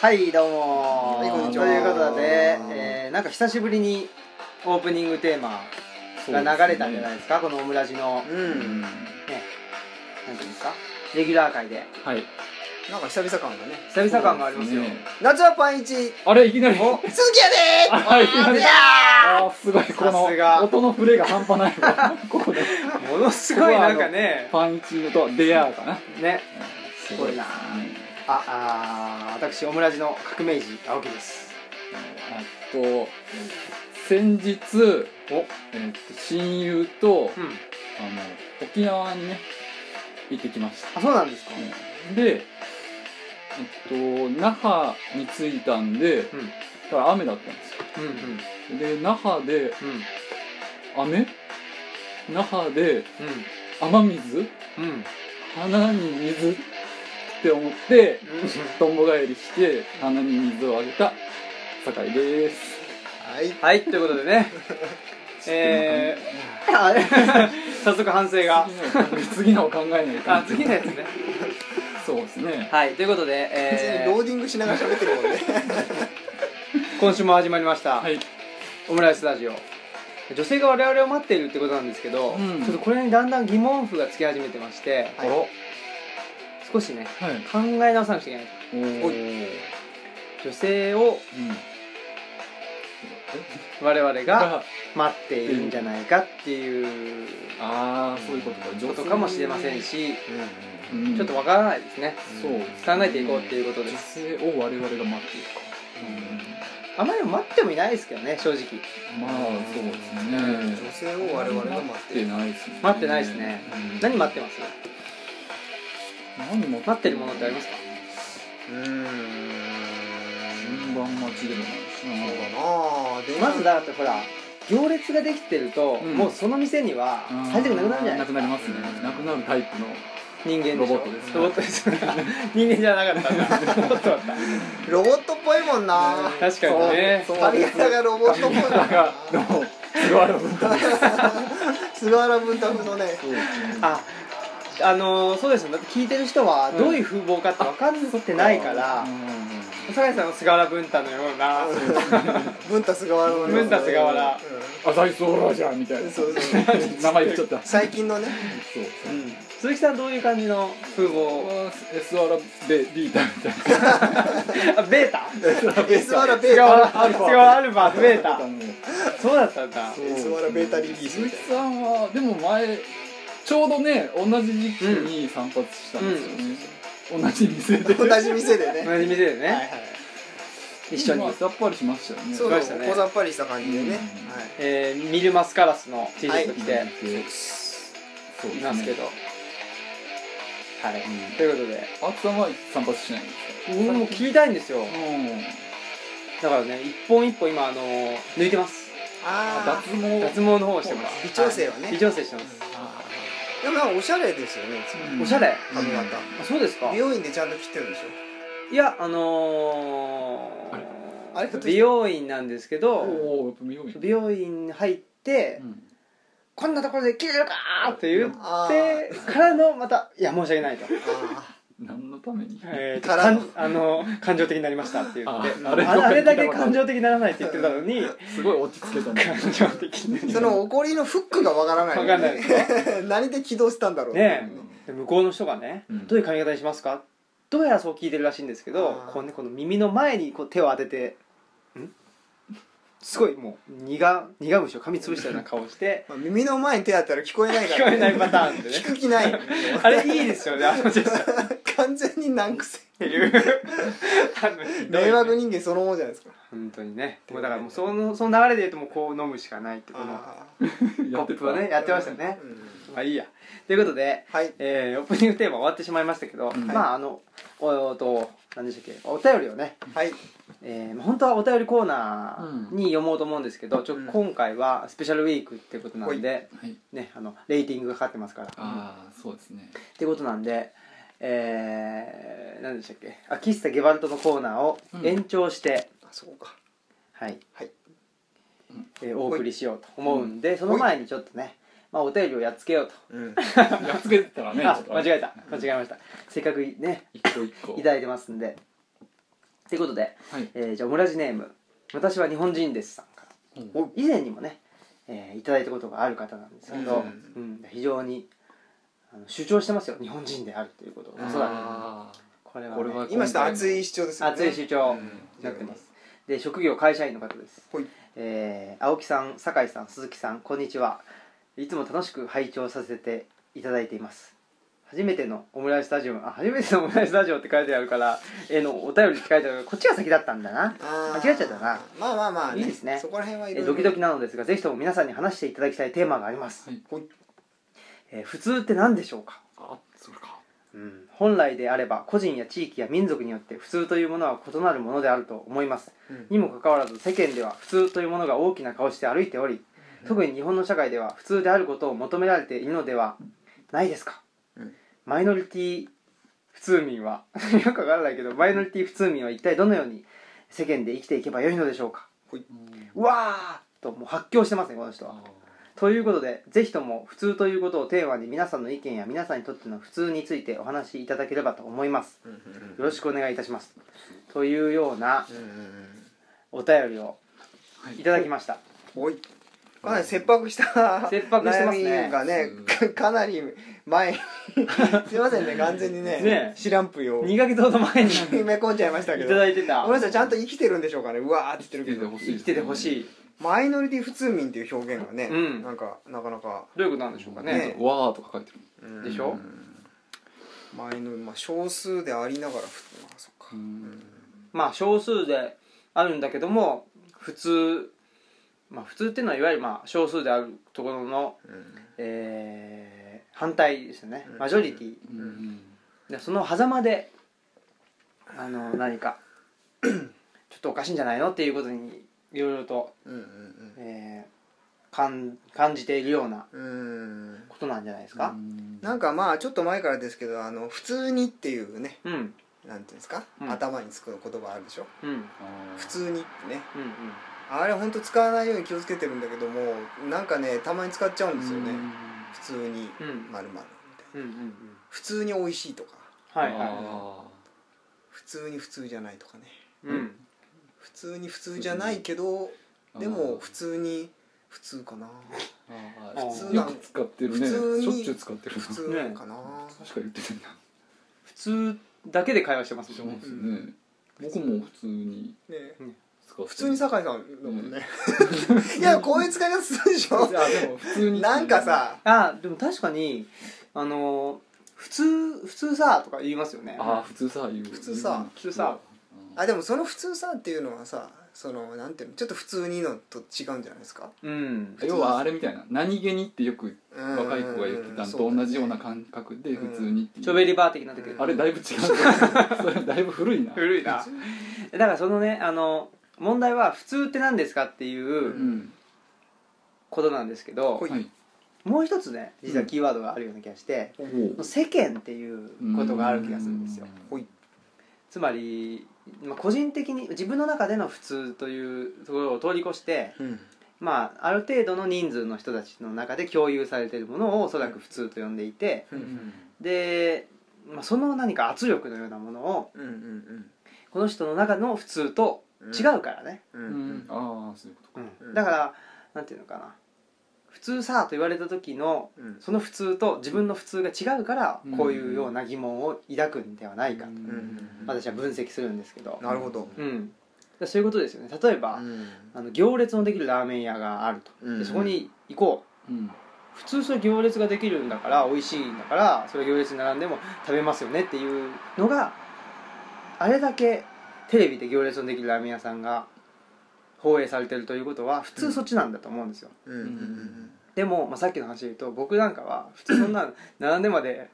はいどうも、はい、こんにちは。ということで、なんか久しぶりにオープニングテーマが流れたんじゃないですか、このオムラジの、ね、なんていうんですか、レギュラー会で、はい、なんか久々感がね、久々感がありますよ。夏はパンイチ、あれいきなり鈴木やでー、あ、いやー、あーすごい、この音のプレーが半端ないわここでものすごいなんかね、パンイチと出会うかなね、すごいな。私オムラジの革命児青木です。先日、親友と、沖縄にね行ってきました。あ、そうなんですか。で、那覇に着いたんで、ただ雨だったんですよ。で那覇で、雨？那覇で、雨水？花に水って思って、とんぼ返りして花に水をあげた酒井です。はい、はい、ということでね、早速反省が次のを考えないと。あ、次のやつね。そうですね。はい、ということで、ローディングしながら喋ってるもんね。今週も始まりました。はい、オムライススタジオ。女性が我々を待っているってことなんですけど、ちょっとこれにだんだん疑問符がつき始めてまして。少しね、考え直さなくちゃいけない。女性を我々が待っているんじゃないかっていうことかもしれませんし、ちょっとわからないですね。考えていこうっていうことです。女性を我々が待っているか、あまり待ってもいないですけどね、正直。まあそうですね、女性を我々が待ってないですね。待ってないですね。何待ってます？待ってるものってありますか？順番待ちでもないしな。まずだってほら、行列ができてると、もうその店には最初なくなるんじゃないですか。なくなりますね。なくなるタイプの人間、ロボットです。ロボットです。人間じゃなかった。ロボットだった。ロボットっぽいもんな。確かにね。髪型がロボットっぽい。菅原文太。菅原文太のね。あ。そうですよ。だって聞いてる人はどういう風貌かって分かってないから、酒井さんの菅原文太のような文太菅原のような文太菅原浅井ソーラーじゃんみたいな、名前言っちゃった。最近のね。鈴木さんどういう感じの風貌？Sアラベータみたいな。ベータ？ Sアラベータアルファ菅原アルファベータ。そうだったんだ。 Sアラベータリリースみたいな。鈴木さんはでも前ちょうどね、同じ時期に散髪したんですよね。同じ店で。同じ店でね。同じ店でね。一緒に。さっぱりしましたよね。そうですね。さっぱりした感じでね。ミルマスカラスの T シャツ着ていますけど。はい。ということで。あつさんは散髪しないんですか？僕も切りたいんですよ。だからね、一本一本今抜いてます。脱毛の方をしてます。微調整はね。微調整してます。でもなんかおしゃれですよね。おしゃれ髪型。そうですか。美容院でちゃんと切ってるんでしょ？いや、美容院なんですけど、美容院入ってこんなところで切れるかーって言ってからのまた、いや申し訳ないと。何のために？感情的になりましたって言って、あれだけ感情的にならないって言ってたのにすごい落ち着けたね。感情的にその怒りのフックがわからない。わからないです。何で起動したんだろうね。向こうの人がね、どういう髪型にしますか？どうやらそう聞いてるらしいんですけど、この耳の前に手を当てて、すごいもう苦虫を噛みつぶしたような顔して耳の前に手当たら聞こえないから、聞こえないパターンでね。聞く気ない。あれいいですよね。完全に難癖っていう迷惑人間そのものじゃないですか。本当にね。だからもうその流れで言うと、もうこう飲むしかないってこのコップはね、やってましたね。まあいいや。ということで、オープニングテーマ終わってしまいましたけど、まあ何でしたっけ、お便りをね、本当はお便りコーナーに読もうと思うんですけど、今回はスペシャルウィークってことなんで、レーティングがかかってますから。ああそうですね。ってことなんで、何でしたっけ、喫茶ゲバルトのコーナーを延長して、はい、お送りしようと思うんで、その前にちょっとね、お便りをやっつけようと。やっつけたらね。間違えました。せっかくねいただいてますんで、ということで、はいじゃあオムラジネーム私は日本人ですさんから、うん、以前にもね、いただいたことがある方なんですけど、うんうん、非常に主張してますよ日本人であるということをこれは今した熱い主張ですよね熱い主張になってます、うん、で職業会社員の方です、はい青木さん、酒井さん、鈴木さんこんにちはいつも楽しく拝聴させていただいています初めてのオムライスタジオって書いてあるから絵のお便りって書いてあるこっちが先だったんだな間違っちゃったなまあまあまあ、ね、いいですねそこら辺はいろいろドキドキなのですがぜひとも皆さんに話していただきたいテーマがあります、はい普通って何でしょうかあそれか、うん、本来であれば個人や地域や民族によって普通というものは異なるものであると思います、うん、にもかかわらず世間では普通というものが大きな顔して歩いており、うん、特に日本の社会では普通であることを求められているのではないですかマイノリティ普通民はよくわからないけどマイノリティ普通民は一体どのように世間で生きていけばよいのでしょうかうわーともう発狂してますねこの人はということでぜひとも普通ということをテーマに皆さんの意見や皆さんにとっての普通についてお話しいただければと思いますよろしくお願いいたしますというようなお便りをいただきましたおいかなり切迫してますねがねかなり前にすいませんね完全に ね知らんぷよ2ヶ月ほど前に埋め込んじゃいましたけどいただいてた俺たちちゃんと生きてるんでしょうかねうわーって言ってるけど生きててほしいマイノリティ普通民っていう表現がね、うん、なかなかどういうことなんでしょうかねわーとか書いてるでしょマイノリまあ少数でありながらそっかうんまあ少数であるんだけども普通っていうのはいわゆるまあ少数であるところの、うん反対ですよねマジョリティ、うんうん、でその狭間で何かちょっとおかしいんじゃないのっていうことにいろいろと、うんうんうん感じているようなことなんじゃないですかうんなんかまあちょっと前からですけど普通にっていうね、うん、なんていうんですか、うん、頭につく言葉あるでしょ、うん、普通にってね、うんうんあれほんと使わないように気をつけてるんだけどもなんかねたまに使っちゃうんですよね普通に丸々みたいな、うんうんうん、普通に美味しいとか、はいはいはい、普通に普通じゃないとかね、うん、普通に普通じゃないけどでも普通に普通かな普通よく使ってるねしょっちゅう使ってる普通なのかな、ね、確か言ってたんだ普通だけで会話してますもんね、うん、僕も普通にね、うん普通に酒井さんだもんね、うん、いやこういう使い方するでしょいやでも普通になんかさあでも確かに普通さとか言いますよねあ普通さ言う普通さあでもその普通さっていうのはさそのなんていうのちょっと普通にのと違うんじゃないですかうん要はあれみたいな何気にってよく若い子が言ってたのと同じような感覚で普通にっていうチョベリバー的な時あれだいぶ違うそれだいぶ古いなだからそのね問題は普通って何ですかっていうことなんですけど、はい、もう一つね実はキーワードがあるような気がして、うん、世間っていうことがある気がするんですよ、うん、つまり、まあ、個人的に自分の中での普通というところを通り越して、うんまあ、ある程度の人数の人たちの中で共有されているものをおそらく普通と呼んでいて、うん、で、まあ、その何か圧力のようなものを、うんうんうん、この人の中の普通と違うからね、うんうん、ああそういうことか、うん、だからなんていうのかな普通さと言われた時の、うん、その普通と自分の普通が違うから、うん、こういうような疑問を抱くんではないかと、うん、私は分析するんですけど、うん、なるほど、うん、そういうことですよね例えば、うん、行列のできるラーメン屋があると、うん、でそこに行こう、うん、普通それ行列ができるんだから美味しいんだからそれ行列に並んでも食べますよねっていうのがあれだけテレビで行列のできるラーメン屋さんが放映されてるということは普通そっちなんだと思うんですよ、うんうんうんうん、でも、まあ、さっきの話で言うと僕なんかは普通そんな並んでまで、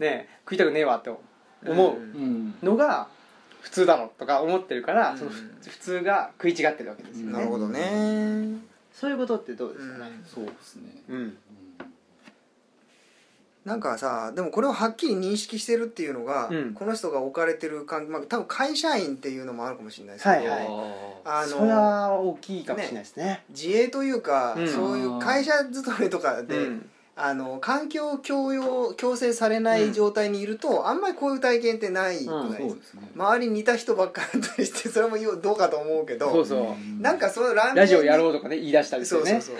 ね、食いたくねえわって思うのが普通だろとか思ってるから、うん、その普通が食い違ってるわけですよね、うん、なるほどねそういうことってどうですかね、うん、そうですね、うん、なんかさでもこれをはっきり認識してるっていうのが、うん、この人が置かれてる感じ、まあ、多分会社員っていうのもあるかもしれないですけど、はいはい、それは大きいかもしれないですね自営というか、うん、そういう会社勤めとかで、うん、環境強制されない状態にいると、あんまりこういう体験ってないじゃないですか。周りに似た人ばっかりとしてそれもどうかと思うけど、そうそうなんかそのラジオやろうとかね言い出したりしてね、そう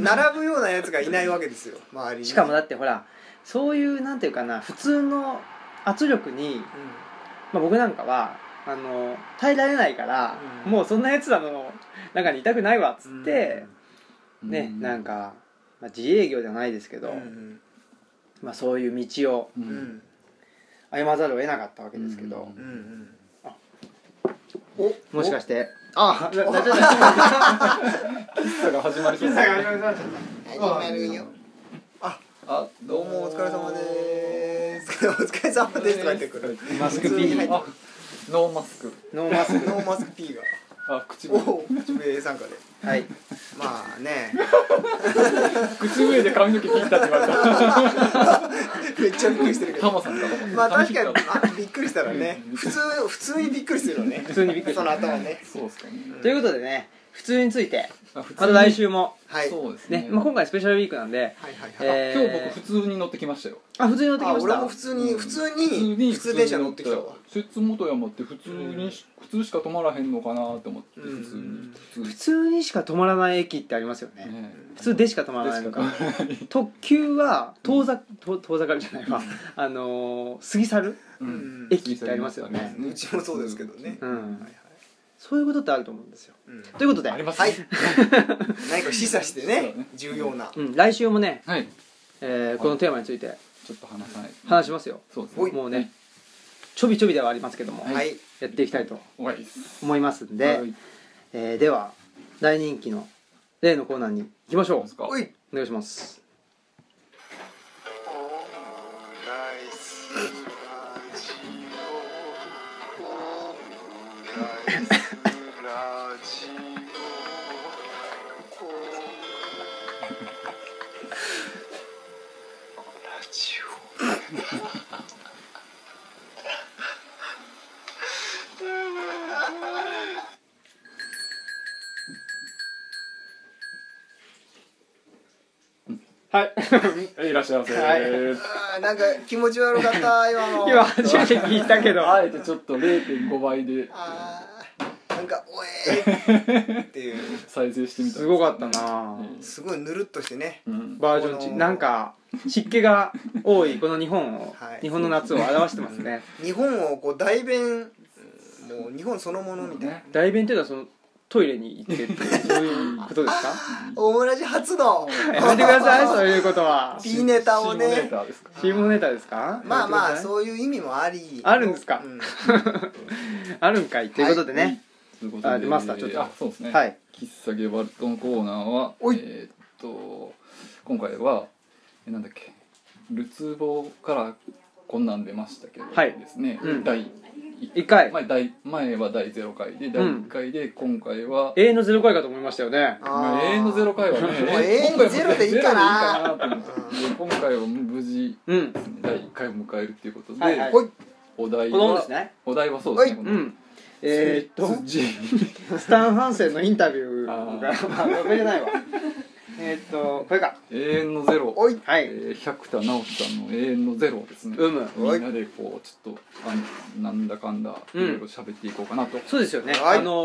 並ぶようなやつがいないわけですよ周りに。しかもだってほらそういうなんていうかな普通の圧力に、まあ、僕なんかは耐えられないから、もうそんなやつらの中にいたくないわっつって、ねなんか。まあ、自営業じゃないですけど、まあ、そういう道を歩まざるを得なかったわけですけど、あおもしかしてあっ大丈夫ですが始まりそうですよ。あどうもお疲れ様ですお疲れ様ですとか言ってくるマスク P あノーマスク P があ口笛参加ではいまあね口笛で髪の毛切ったって言われためっちゃびっくりしてるけどタモさんかまあ確かにびっくりしたらね普通にびっくりするよね普通にびっくりその頭ねそうですかねということでね普通についてまた来週もはいそうですねまあ今回スペシャルウィークなんで今日僕普通に乗ってきましたよあ普通に乗ってきました俺も普通電車乗ってきたわ摂津本山って普通しか止まらへんのかなって思って普通にしか止まらない駅ってありますよね普通でしか止まらないのか特急は遠ざかるじゃないわ過ぎ去る駅ってありますよねうちもそうですけどねそういうことってあると思うんですよ、ということであります、はい、何か示唆して ね重要な、来週もね、はいこのテーマについてちょっと話しますよそうです、ね、もうね、ちょびちょびではありますけども、はい、やっていきたいと思いますんで、はいでは大人気の例のコーナーに行きましょうお願いしますはいいらっしゃいませ、はい、なんか気持ち悪かった今初めて聞いたけどあえてちょっと 0.5 倍でなんかおっていう再生してみたすごかったな、すごいぬるっとしてね、バージョンチなんか湿気が多いこの日本を、はい、日本の夏を表してますね日本をこう代弁もう日本そのものみたいな、代弁っていうのはそのトイレに行ってってそういうことですかオムラジ初のやめてくださいそういうことは P ネタをねシモネタですかまあまあそういう意味もあるんですか、あるんかいということでね、ありましたちょっとそうですね、はい、喫茶ゲバルトのコーナーは今回はなんだっけルツボからこんなん出ましたけどですね、第1回前は第0回で第1回で今回は永遠の0回かと思いましたよね。永遠の0回はね永遠の0でいいかなと思って今回は無事第1回を迎えるっていうことでお題はそうですねスタン・ハンセンのインタビューがこれじゃないわこれか永遠のゼロ百田直樹さんの永遠のゼロですねみんなでこうちょっとなんだかんだいろいろ喋っていこうかなとそうですよね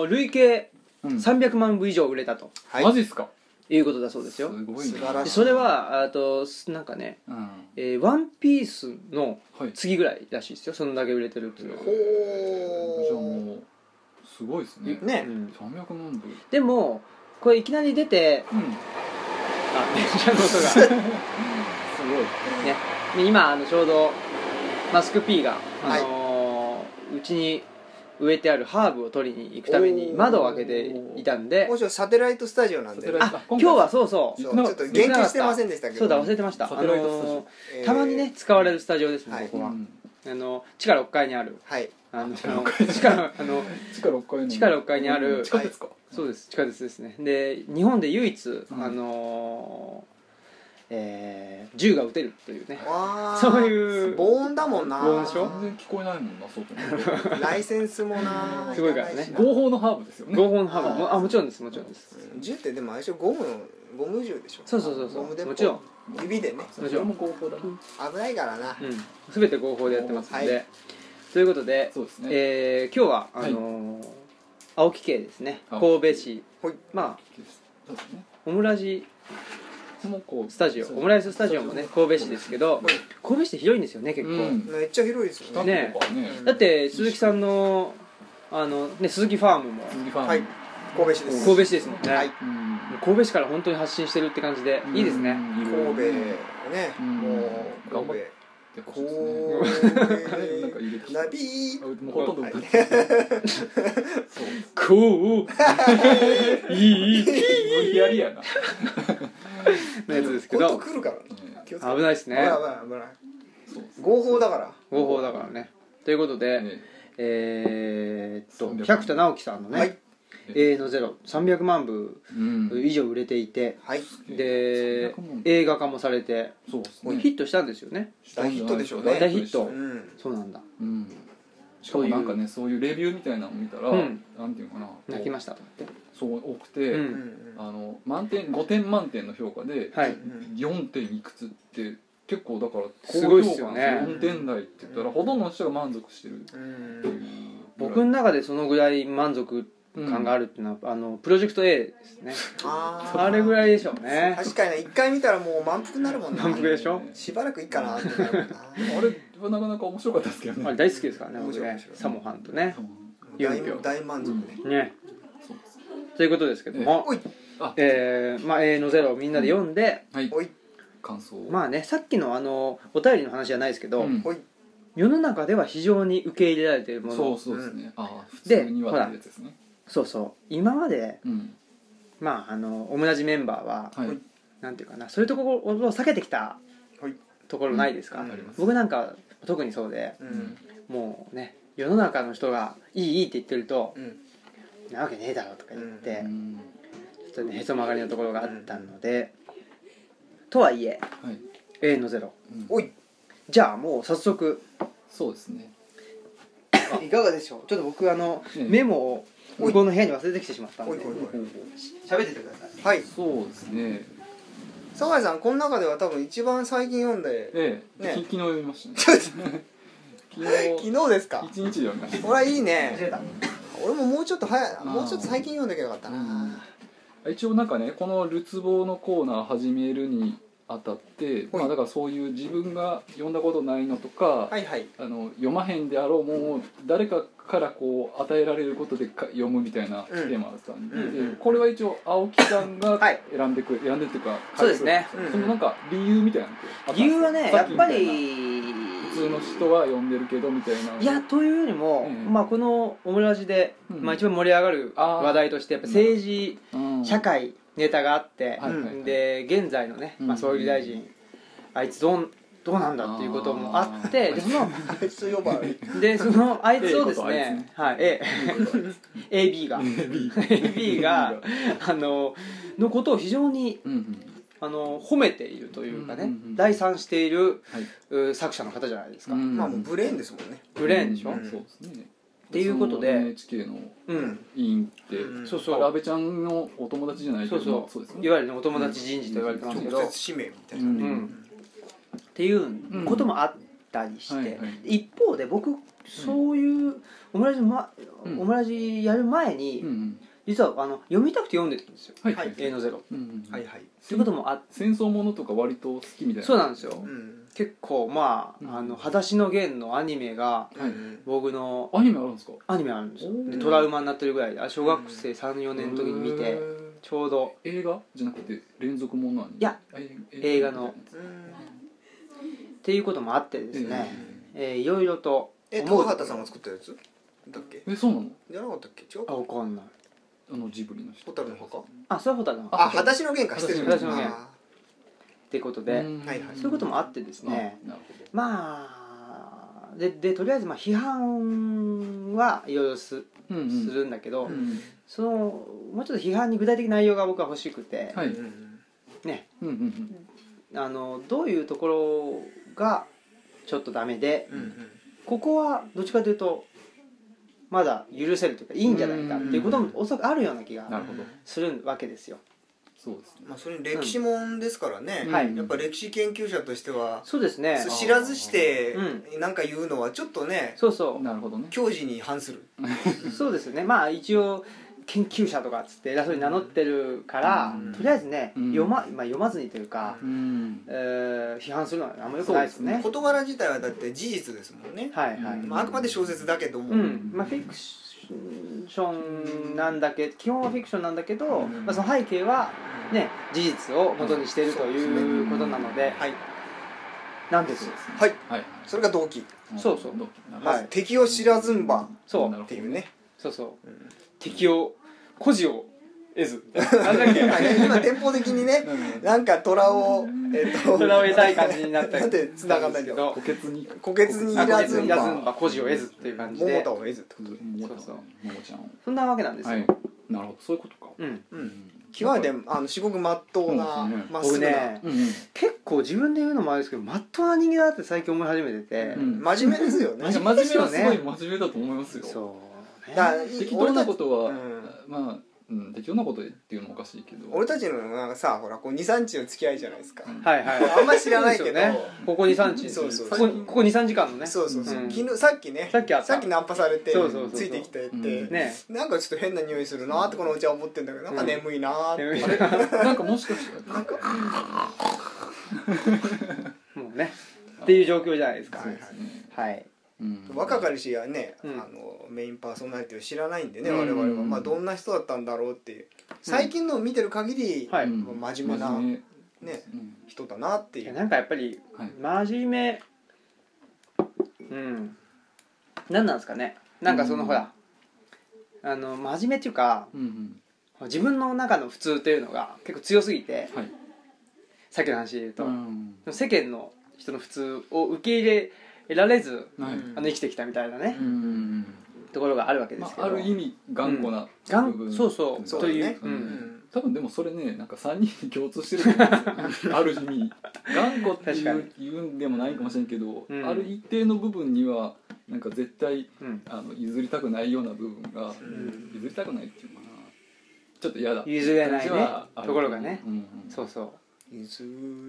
累計300万部以上売れたとマジですかいうことだそうですよ。それはなんかねワンピースの次ぐらいらしいですよそんだけ売れてるっていうのはじゃあもうすごいですね300万部でもこれいきなり出て電車の音がすごいね。今ちょうどマスク P がうちに植えてあるハーブを取りに行くために窓を開けていたんで、もちろんサテライトスタジオなんで、あ今日はそうちょっと言及してませんでしたけど、そうだ忘れてました。たまにね使われるスタジオですねここは。地下6階にある。地下6階にある地下鉄か。そうです地下鉄ですね。で日本で唯一銃が撃てるというねそういう防音だもんな全然聞こえないもんな外ライセンスもなすごいからね合法のハーブですよね合法のハーブもちろんです銃ってでも相性ゴム銃でしょそうそうそうもちろん指でね。それも合法だな。危ないからな。すべて合法でやってますので。ということで、今日は青木家ですね。神戸市、まあオムラジスタジオ、オムライススタジオもね神戸市ですけど、神戸市って広いんですよね結構。めっちゃ広いですよね。だって鈴木さんの鈴木ファームも神戸市です。神戸市ですもんね。神戸市から本当に発信してるって感じでいいですね。神戸ね、もう頑張って神戸ナビーほとんど歌ってこういい無理やりやなのやつですけど、来るからね、危ないですね。合法だから。合法だからね。ということで、百田尚樹さんのね、はい、A の0、300万部以上売れていて、はい、で映画化もされて、そうですね、ヒットしたんですよね。大ヒットでしょうね。大ヒット。そうなんだ。しかもなんかね、そういうレビューみたいなのを見たら、なんていうかな、泣きましたとかって。そう多くて、満点5点満点の評価で 4. 点いくつって結構だから高評価ですよね。4点台って言ったらほとんどの人が満足してる。僕の中でそのぐらい満足感があるっていうのはプロジェクト A ですね。あれぐらいでしょうね。確かに一回見たらもう満腹になるもんね。満腹でしょ。しばらくいいかなってなるもんな。あれはなかなか面白かったですけどね。あれ大好きですからね。面白い。サモハンとね。大満足ね。ということですけども、まあ A の0をみんなで読んで、感想をまあね、さっきのお便りの話じゃないですけど、世の中では非常に受け入れられているもの、そうですね。普通にはってやつですね。そうそう。今までまあオムラジメンバーはなんていうかな、そういうところを避けてきたところないですか。僕なんか特にそうで、もうね世の中の人がいいって言ってると。なわけねえだろとか言って、ちょっとねへそ曲がりのところがあったので、とはいえ、A の0、おい、じゃあもう早速、そうですね。いかがでしょう。ちょっと僕メモを向こうの部屋に忘れてきてしまったので、喋っててください。はい。そうですね。澤井さんこの中では多分一番最近読んで、昨日読みましたね。昨日ですか。一日で読みました。これはいいね。俺ももうちょっと最近読んだけどよかったな。一応なんかねこのるつぼのコーナー始めるにあたって、まあだからそういう自分が読んだことないのとか、読まへんであろうもう誰かからこう与えられることで読むみたいなテーマだったんで、これは一応青木さんが選んでっていうか、そうですね。そのなんか理由みたいなのって、理由はねやっぱり。普通の人は読んでるけどみたいな。いやというよりも、まあこのオムラジで、まあ一番盛り上がる話題としてやっぱ政治、社会ネタがあって、で現在のね、まあ総理大臣、あいつどうなんだっていうこともあって、でそのあいつをですね、はい、AB がのことを非常に。褒めているというかね、第三している、作者の方じゃないですか。まあもうブレーンですもんね。ブレーンでしょ。そうですね。っていうことで NHK の委員って安倍ちゃんのお友達じゃないですか。いわゆるお友達人事と言われてますけど、直接指名みたいなね。っていうこともあったりして、一方で僕そういうオムラジやる前に。実は読みたくて読んでたんですよ。A の0。ということも戦争ものとか割と好きみたいな。そうなんですよ。結構まあ裸足のゲンのアニメが僕のアニメあるんですか。アニメあるんですよ。トラウマになってるぐらいで、小学生 3,4 年の時に見て、ちょうど映画じゃなくて連続ものなんで。いや映画のっていうこともあってですね。いろいろと。高畑さんが作ったやつだっけ。そうなの。じゃなかったっけ。違うか。わかんない。ジブリの人。蛍の墓。あ、それは蛍の墓。あ、裸足の弦かしてる。裸足の弦。ってことで、そういうこともあってですね。まあでとりあえずまあ批判はいろいろするんだけど、そのもうちょっと批判に具体的な内容が僕は欲しくて、ね、どういうところがちょっとダメで、ここはどっちかというと。まだ許せるというかいいんじゃないかっていうこともおそらくあるような気がするわけですよ。そうですね。まあそれ歴史もんですからね、うん、はい、やっぱ歴史研究者としてはそうですね、知らずして何か言うのはちょっとね、そうそう、なるほどね、矜持に反するそうですね。まあ一応研究者とかっつって偉そうに名乗ってるから、うん、とりあえずね、うん、読まずにというか、うん、批判するのはあんま良くないですよね。事柄自体はだって事実ですもんね、はいはい、まあ、あくまで小説だけども、うん、まあ、フィクションなんだけど、基本はフィクションなんだけど、うん、まあ、その背景は、ね、事実を元にしている、うん、ということなので、うん、はい、なんですよ、はい、はい、それが動機、うん、そうそう、まず、はい、敵を知らずんばっていうね、そうそう、うん、敵を孤児を得ずなんだっけ今天保的にね、なんか虎を虎を得たい感じになったなんで繋がんないんだよ。虎穴にいらずんば孤児を得ずっていう感じで、桃太を得ずってことで、そうそう、桃ちゃんそんなわけなんですよ、はい、なるほど、そういうことか、うんうん、極めて至極真っ当な、まっすぐな、ね、うんうん、結構自分で言うのもあれですけど、真っ当な人間だって最近思い始めてて、うん、真面目ですよね。真面目はすごい真面目だと思いますよ。そうだ、適当なことは、まあ、うん、適当なことっていうのもおかしいけど、俺たちのなんかさ、ほらこう 2,3 日の付き合いじゃないですか、うん、はいはい、あんまり知らないけどね、ここ 2,3 日、そうそうそう、ここ 2,3 時間のね、そうそうそう、うん、昨日さっきナンパされて、そうそうそうそう、ついてきてって、うんね、なんかちょっと変な匂いするなって、このお茶思ってんだけど、なんか眠いなって、うん、なんかもしかしてなんかもうねっていう状況じゃないですか。そうですね、はい、はい、うん、若かりしはね、うん、メインパーソナリティを知らないんでね、うん、我々は、まあ、どんな人だったんだろうっていう、最近のを見てる限り、うん、真面目な、ね、うん、人だなっていう、なんかやっぱり、はい、真面目、うん、何なんですかね、なんかその、うん、ほら真面目っていうか、うんうん、自分の中の普通というのが結構強すぎて、はい、さっきの話で言うと、うん、世間の人の普通を受け入れ得られず、はい、生きてきたみたいなね、うん、ところがあるわけですけど、まあ、ある意味頑固な部分、うん、そうそうという、ね、うんうん、多分でもそれね、なんか3人に共通してると思うんですよある意味頑固っていうんでもないかもしれんけど、うん、ある一定の部分にはなんか絶対、うん、譲りたくないような部分が、うん、譲りたくないっていうのかな、ちょっと嫌だ、譲れない、ね、ところがね、うんうん、そうそう、譲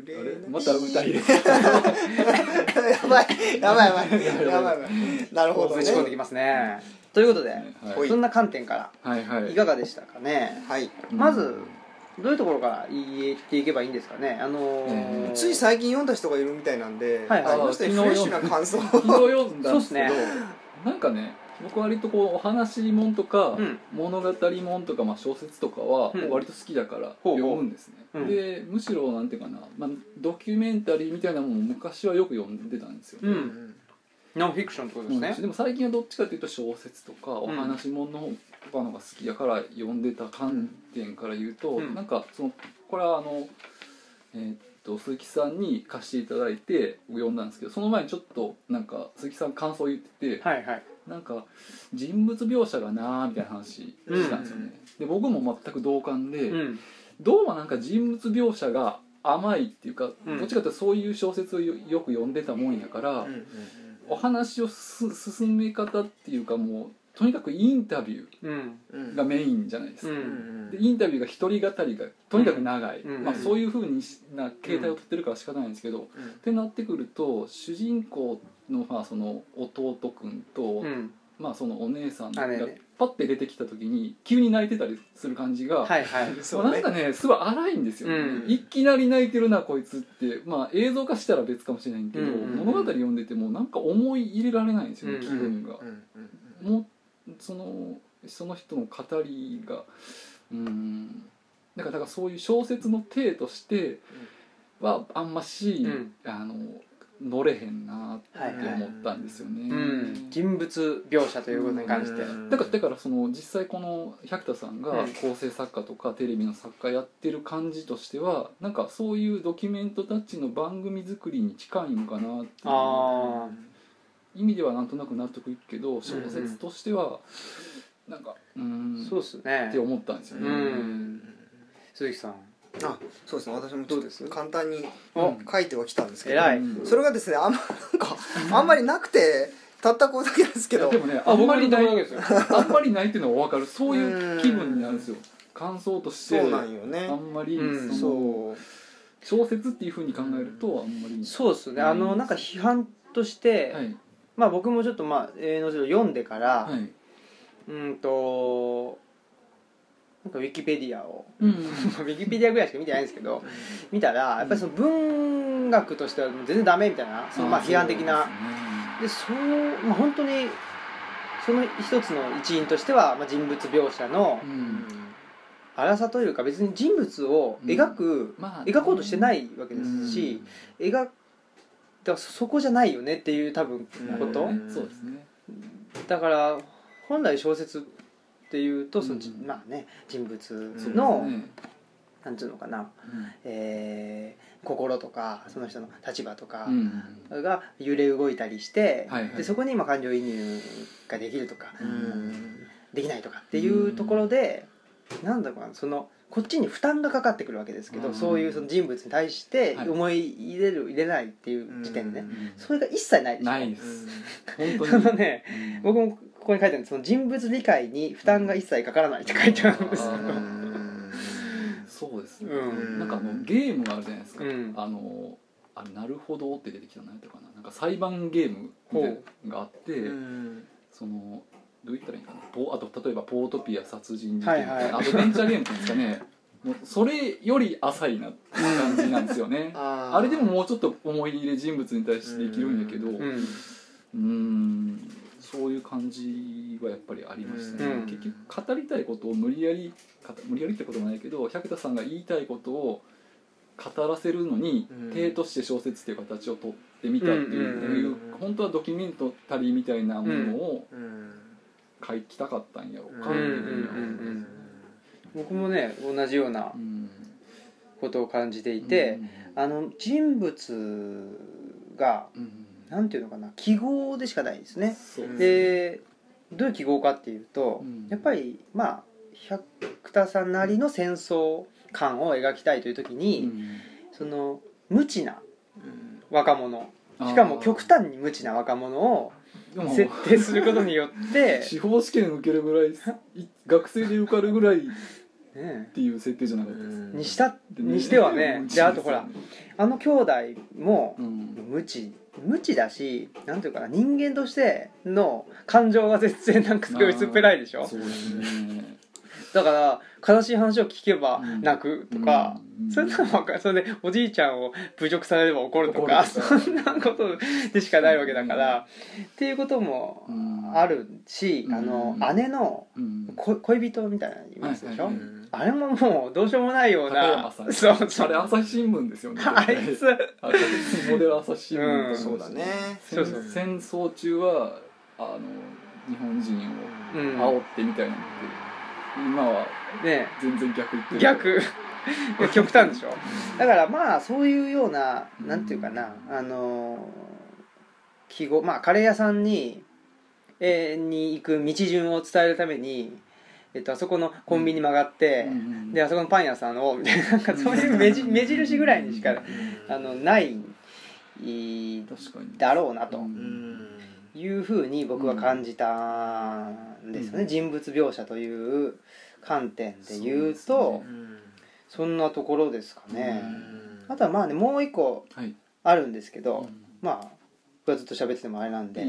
れない、また歌入れてやばいなるほどね、ぶち込んできますね、うん、ということで、はい、そんな観点から、はいはい、いかがでしたかね、はい、まず、うん、どういうところから言っていけばいいんですかね、つい最近読んだ人がいるみたいなんで、はいはい、あの人にフレッシュな感想を読んだんですけど、なんかね、僕割とこうお話もんとか、うん、物語もんとか、まあ、小説とかは割と好きだから読むんですね、うん、でむしろなんていうかな、まあ、ドキュメンタリーみたいなものを昔はよく読んでたんですよね、うん、ノンフィクションってことですね、うん、でも最近はどっちかというと小説とかお話もんの方が好きだから読んでた観点から言うと、うん、なんかそのこれは鈴木さんに貸していただいて読んだんですけど、その前にちょっとなんか鈴木さん感想を言ってて、はいはい、なんか人物描写がなーみたいな話したんですよね、うん、で僕も全く同感で、うん、どうもなんか人物描写が甘いっていうか、うん、どっちかというとそういう小説をよく読んでたもんやから、うんうんうん、お話を進め方っていうか、もうとにかくインタビューがメインじゃないですか、うんうん、でインタビューが一人語りがとにかく長い、うんうん、まあ、そういう風な形態を取ってるから仕方ないんですけど、うんうん、ってなってくると主人公の、まあ、その弟くんと、うん、まあ、そのお姉さんがパッて出てきた時に急に泣いてたりする感じが、はいはい、そうね、なんかね、すごい荒いんですよ、ね、うん、いきなり泣いてるなこいつって、まあ映像化したら別かもしれないけど、うんうんうん、物語読んでてもなんか思い入れられないんですよね、気分が、うんうんうん、もうその人の語りが、うん、だからそういう小説の体としてはあんまし、うん、乗れへんなって思ったんですよね、はいはい、うん、人物描写ということに関して、うん、だからその実際この百田さんが構成作家とかテレビの作家やってる感じとしては、なんかそういうドキュメントタッチの番組作りに近いのかなっていう意味ではなんとなく納得いくけど、小説としてはなんか、うん、そうっすねって思ったんですよね、うん、鈴木さん、あ、そうですね、私もちょっと簡単に書いてはきたんですけど、それがですね、あんまりなくて、たったこうだけですけど、でもね、あんまりないっていうのは分かる、そういう気分になるんですよ、感想としてそうなんよね。あんまり、うん、そう小説っていう風に考えるとあんまり、うん、そうですね。なんか批判として、はい、まあ僕もちょっとまあのちょっと読んでから、はい、なんかウィキペディアを、うん、ウィキペディアぐらいしか見てないんですけど、見たらやっぱりその文学としては全然ダメみたいな、そのまあ批判的な、でそう、まあ、本当にその一つの一因としては、まあ、人物描写の荒さというか、別に人物を描こうとしてないわけですし、だからそこじゃないよねっていう多分こと、そうですね。だから本来小説っていうとその、まあね、人物の、なんていうのかな、心とかその人の立場とかが揺れ動いたりして、でそこに今感情移入ができるとか、できないとかっていうところで、なんだろうな、そのこっちに負担がかかってくるわけですけど、そういうその人物に対して思い入れる、入れないっていう時点でね、それが一切ないでしょ。ないです。本当に。そのね、僕もここに書いてあるんです。その人物理解に負担が一切かからないって書いてあるんですけど。そうですね、なんかゲームがあるじゃないですか、あれなるほどって出てきたのやったかな、なんか裁判ゲームがあって、そのどう言ったらいいかな、あと例えばポートピア殺人事件みたいなアドベンチャーゲームっていうんですかねもうそれより浅いなって感じなんですよねあれでももうちょっと思い入れ人物に対してできるんだけど、そういう感じはやっぱりありましたね、結局語りたいことを無理やりってこともないけど、百田さんが言いたいことを語らせるのに、体として小説っていう形を取ってみたっていう、本当はドキュメンタリーみたいなものを書きたかったんやろうかっていうふうに思いますね。僕もね、同じようなことを感じていて、人物が、なんていうのかな、記号でしかないですね。でどういう記号かっていうと、やっぱりまあ百田さんなりの戦争感を描きたいという時に、その無知な若者、しかも極端に無知な若者を設定することによって司法試験受けるぐらい学生で受かるぐらいっていう設定じゃなかったです、にしてはね。であとほら兄弟も無知だし、なんていうかな、人間としての感情が絶対なんか薄っぺらいでしょ。そうですねだから悲しい話を聞けば泣くとか、それでおじいちゃんを侮辱されれば怒るとか、そんなことでしかないわけだから、っていうこともあるし、姉の恋人みたいなのいますでしょ、あれももうどうしようもないような、あれ朝日新聞ですよねあいつモデル朝日新聞、そうだね。戦争中は日本人を煽ってみたいなのって今は全然逆言ってる、極端でしょだからまあそういうような、なんていうかな、記号、まあカレー屋さんに行く道順を伝えるために、あそこのコンビニ曲がって、であそこのパン屋さんをみたいな、なんかそういう目印ぐらいにしかないだろうなというふうに僕は感じたんですよね、人物描写という観点でいうと、そんなところですかね。あとはまあね、もう一個あるんですけど、まあ僕はずっと喋っててもあれなんで、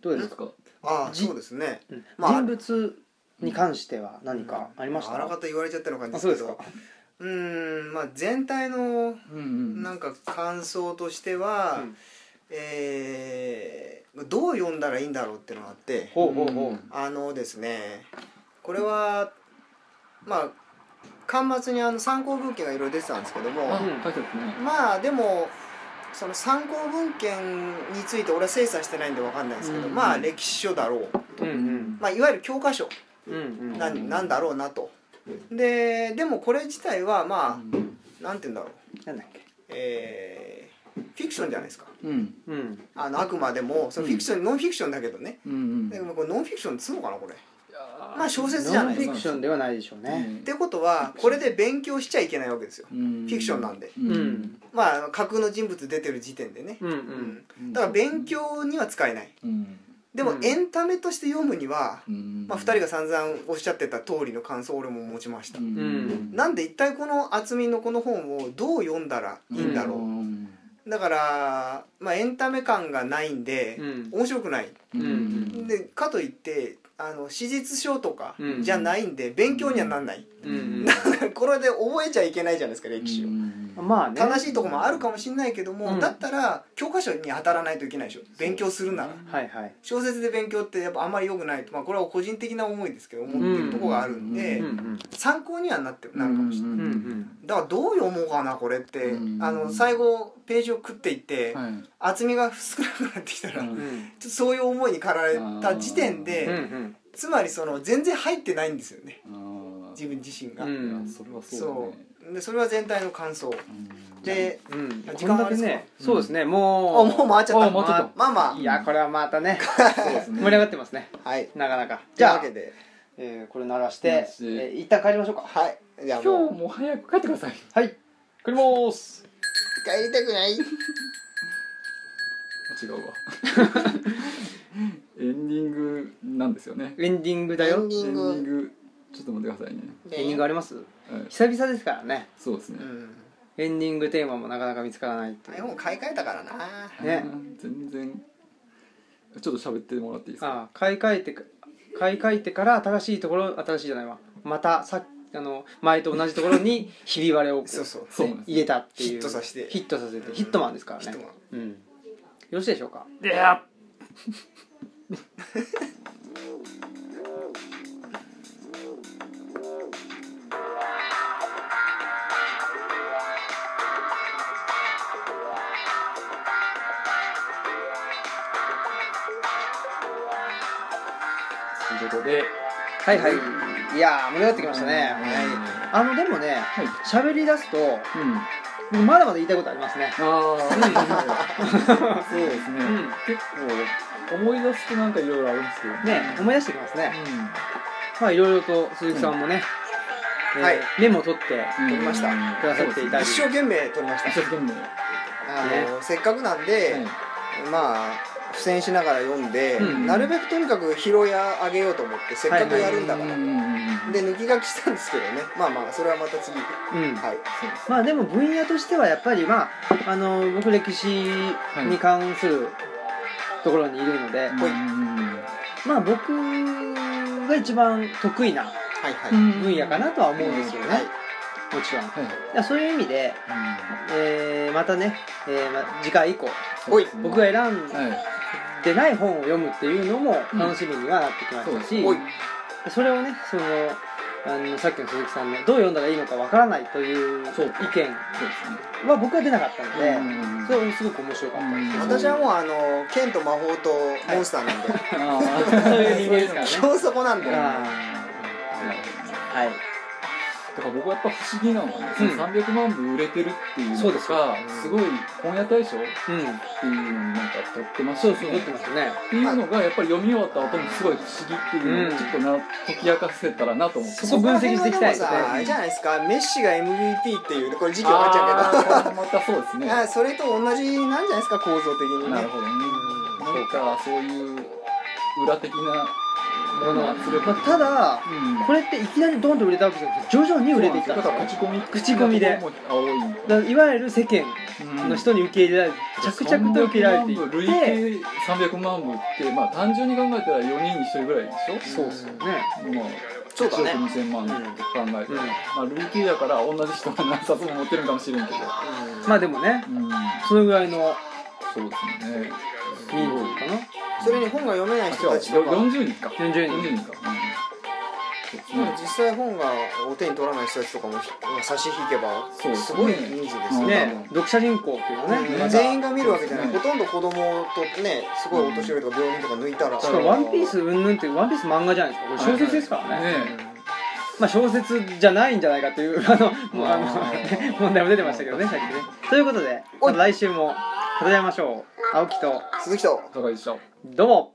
どうですか？ああ、そうですね。人物に関しては何かありました？あらかた言われちゃったのかな。そうですか。まあ全体のなんか感想としては、どう読んだらいいんだろうってのがあって、ですね、これはまあ巻末に参考文献がいろいろ出てたんですけども、まあでもその参考文献について俺は精査してないんで分かんないですけど、まあ歴史書だろうと、まあいわゆる教科書なんだろうなと。でもこれ自体はまあなんて言うんだろう、なんだっけ、フィクションじゃないですか、あくまでもそのフィクション、ノンフィクションだけどね、でもこれノンフィクションつうのかな、これまあ小説じゃないですか。ノンフィクションではないでしょうね。ってことはこれで勉強しちゃいけないわけですよ、フィクションなんで、まあ架空の人物出てる時点でね、だから勉強には使えない、でもエンタメとして読むには、まあ、2人が散々おっしゃってた通りの感想を俺も持ちました。なんで一体この厚みのこの本をどう読んだらいいんだろう。だから、まあ、エンタメ感がないんで、面白くない。でかといって史実書とかじゃないんで勉強にはなんない。だからこれで覚えちゃいけないじゃないですか歴史を。まあね、正しいとこもあるかもしれないけども、だったら教科書に当たらないといけないでしょ勉強するなら、はいはい、小説で勉強ってやっぱあんまり良くないと、まあ、これは個人的な思いですけど思ってるとこがあるんで、参考にはなるかもしれない、だからどう読もうかなこれって、最後ページを食っていって、はい、厚みが少なくなってきたら、ちょっとそういう思いに駆られた時点で、つまりその全然入ってないんですよね自分自身が、それはそうだね。でそれは全体の感想で、時間はあるんですか、ね、そうですねもう回っちゃった、まあまあいやこれはまたねそうですね盛り上がってますね、はい、なかなかじゃあ、これ鳴らして、一旦帰りましょうか、はい、じゃあ今日も早く帰ってください、はい帰ります帰りたくない違うわエンディングなんですよねエンディングだよエンディングちょっと待ってくださいねエンディングあります、はい、久々ですからねそうですね、エンディングテーマもなかなか見つからないっていうiPhone買い替えたからな、ね、全然ちょっと喋ってもらっていいですか買い替えてから新しいところ新しいじゃないわまた前と同じところにひび割れをそう入れたっていうヒットさせて、ヒットマンですからねヒットマン、よろしいでしょうかいやではいはいいや盛り上がってきましたね、でもね喋、り出すと、まだまだ言いたいことありますねそうですね、結構思い出すとなんかいろいろあるんですけど ね思い出してきますね、まあいろいろと鈴木さんもね、メモを取って取りましたくださっていただき一生懸命取りました一生懸命せっかくなんで、まあ苦戦しながら読んで、なるべくとにかく拾い上げようと思ってせっかくやるんだからで抜き書きしたんですけどねまあまあそれはまた次、まあでも分野としてはやっぱりまあ僕歴史に関するところにいるので、まあ僕が一番得意な分野かなとは思うんですよね、もちろん、そういう意味で、またね、次回以降僕が選んでない本を読むっていうのも楽しみにはなってきましたし、それをねさっきの鈴木さんのどう読んだらいいのかわからないという意見は僕は出なかったので、それはすごく面白かったです。私はもう剣と魔法とモンスターなんで、そういう人間ですからね。基本そこなんで。だから僕はやっぱ不思議なのはね、300万部売れてるっていうのとか、すごい本屋大賞っていうのになんか取ってますよね。っていうのがやっぱり読み終わった後もすごい不思議っていうのをちょっと解き明かせたらなと思って。そこ分析していきたいですね。あれじゃないですか、メッシが MVP っていうこれ時期終わっちゃうけど。またそうですね。それと同じなんじゃないですか構造的にね。なるほどね。なんかそういう裏的な。ただ、これっていきなりドンと売れたわけじゃなくて徐々に売れていったんですよ。口コミでいわゆる世間の人に受け入れられて着々と受け入れられていって累計300万部って、まあ、単純に考えたら4人に1人ぐらいでしょ。そうですよね。1億2000万って考えて、累計だから同じ人が何冊も持ってるかもしれんけど、まあでもね、そのぐらいのそうですね人数かな。それに本が読めない人たちとか40人か、実際本がお手に取らない人たちとかも差し引けばすごい人数ですね。読者人口っていうのね、全員が見るわけじゃない。ほとんど子供とね、すごいお年寄りとか病人とか抜いたら、しかもワンピースうんぬんってワンピース漫画じゃないですか、これ小説ですからね。まあ小説じゃないんじゃないかという問題も出てましたけどね、さっきね。ということで、来週も語り合いましょう。青木と鈴木と高木でした。どうも。